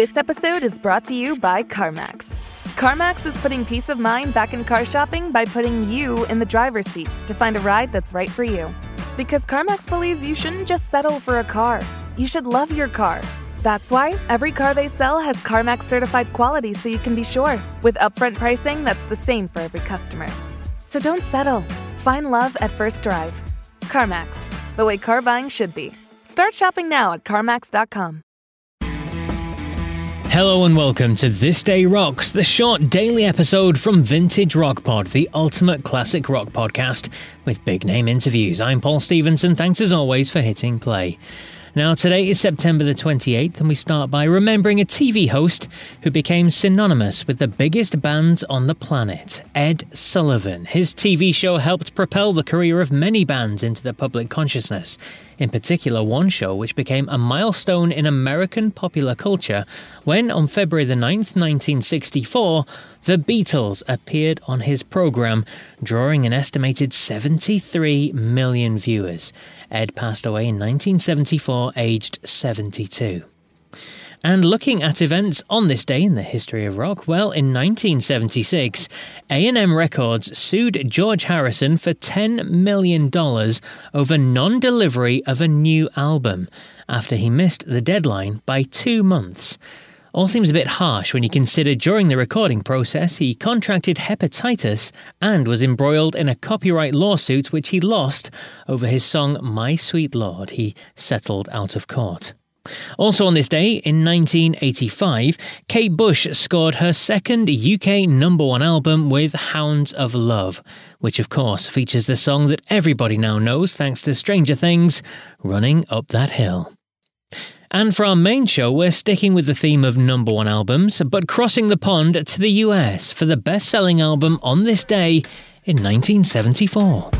This episode is brought to you by CarMax. CarMax is putting peace of mind back in car shopping by putting you in the driver's seat to find a ride that's right for you. Because CarMax believes you shouldn't just settle for a car. You should love your car. That's why every car they sell has CarMax certified quality so you can be sure, with upfront pricing that's the same for every customer. So don't settle. Find love at first drive. CarMax, the way car buying should be. Start shopping now at CarMax.com. Hello and welcome to This Day Rocks, the short daily episode from Vintage Rock Pod, the ultimate classic rock podcast with big name interviews. I'm Paul Stevenson. Thanks as always for hitting play. Now, today is September the 28th, and we start by remembering a TV host who became synonymous with the biggest bands on the planet, Ed Sullivan. His TV show helped propel the career of many bands into the public consciousness. In particular, one show which became a milestone in American popular culture when, on February the 9th, 1964, the Beatles appeared on his programme, drawing an estimated 73 million viewers. Ed passed away in 1974, aged 72. And looking at events on this day in the history of rock, well, in 1976, A&M Records sued George Harrison for $10 million over non-delivery of a new album after he missed the deadline by 2 months. All seems a bit harsh when you consider during the recording process he contracted hepatitis and was embroiled in a copyright lawsuit which he lost over his song My Sweet Lord. He settled out of court. Also on this day, in 1985, Kate Bush scored her second UK number one album with Hounds of Love, which of course features the song that everybody now knows thanks to Stranger Things, Running Up That Hill. And for our main show, we're sticking with the theme of number one albums, but crossing the pond to the US for the best-selling album on this day in 1974.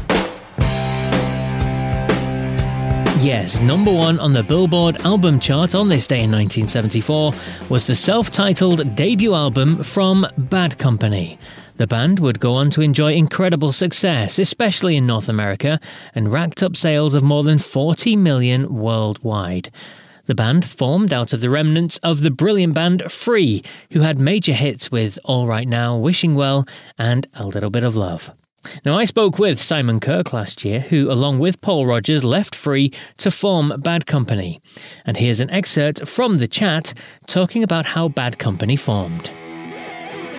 Yes, number one on the Billboard album chart on this day in 1974 was the self-titled debut album from Bad Company. The band would go on to enjoy incredible success, especially in North America, and racked up sales of more than 40 million worldwide. The band formed out of the remnants of the brilliant band Free, who had major hits with All Right Now, Wishing Well, and A Little Bit of Love. Now, I spoke with Simon Kirke last year, who, along with Paul Rodgers, left Free to form Bad Company. And here's an excerpt from the chat talking about how Bad Company formed.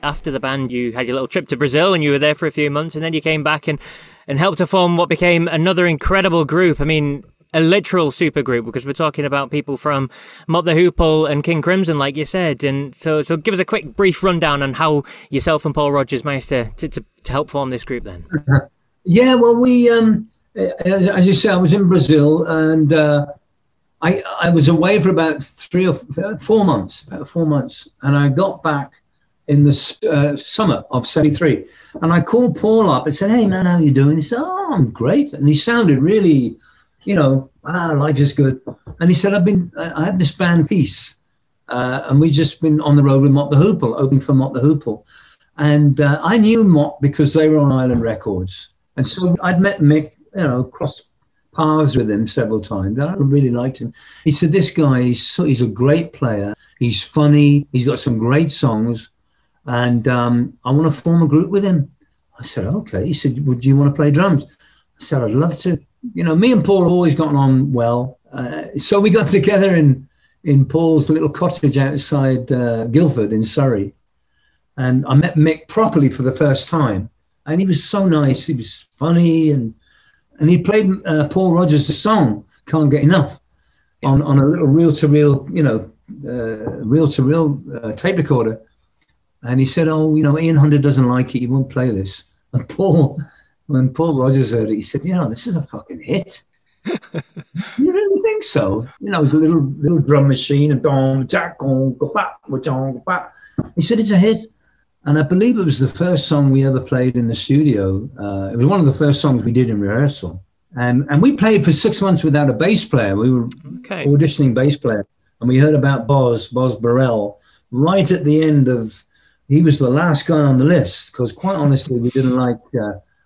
After the band, you had your little trip to Brazil and you were there for a few months, and then you came back and helped to form what became another incredible group. I mean, a literal supergroup, because we're talking about people from Mott the Hoople and King Crimson, like you said. And so give us a quick, brief rundown on how yourself and Paul Rodgers managed to help form this group then. Yeah, well, we, as you say, I was in Brazil, and I was away for about 3 or 4 months, and I got back in the summer of 73, and I called Paul up and said, "Hey, man, how you doing?" He said, "Oh, I'm great," and he sounded really, life is good. And he said, I have this band Peace, and we've just been on the road with Mott the Hoople, opening for Mott the Hoople. And I knew Mott because they were on Island Records. And so I'd met Mick, crossed paths with him several times. I really liked him. He said, this guy, he's a great player. He's funny. He's got some great songs. And I want to form a group with him. I said, okay. He said, do you want to play drums? I said, I'd love to. Me and Paul have always gotten on well. So we got together in Paul's little cottage outside Guildford in Surrey. And I met Mick properly for the first time. And he was so nice. He was funny. And he played Paul Rodgers' song, Can't Get Enough, on a little reel-to-reel, tape recorder. And he said, Ian Hunter doesn't like it. He won't play this. And When Paul Rodgers heard it, he said, this is a fucking hit. You didn't think so? It was a little drum machine. He said, it's a hit. And I believe it was the first song we ever played in the studio. It was one of the first songs we did in rehearsal. And we played for 6 months without a bass player. We were auditioning bass player. And we heard about Boz Burrell, right at the end of... He was the last guy on the list, because quite honestly, we didn't like...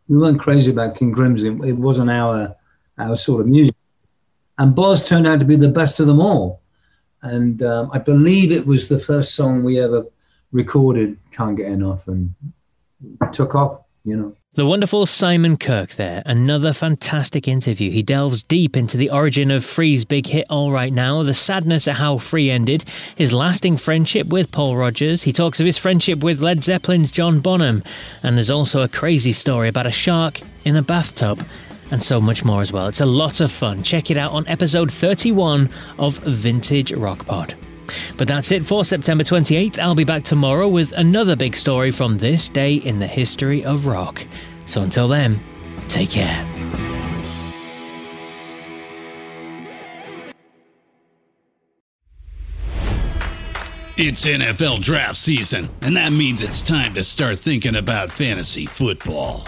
We weren't crazy about King Crimson. It wasn't our sort of music. And Boz turned out to be the best of them all. And I believe it was the first song we ever recorded, Can't Get Enough, and took off, you know. The wonderful Simon Kirke there, another fantastic interview. He delves deep into the origin of Free's big hit All Right Now, the sadness at how Free ended, his lasting friendship with Paul Rodgers. He talks of his friendship with Led Zeppelin's John Bonham, and there's also a crazy story about a shark in a bathtub, and so much more as well. It's a lot of fun. Check it out on episode 31 of Vintage Rock Pod. But that's it for September 28th. I'll be back tomorrow with another big story from this day in the history of rock. So until then, take care. It's NFL draft season, and that means it's time to start thinking about fantasy football.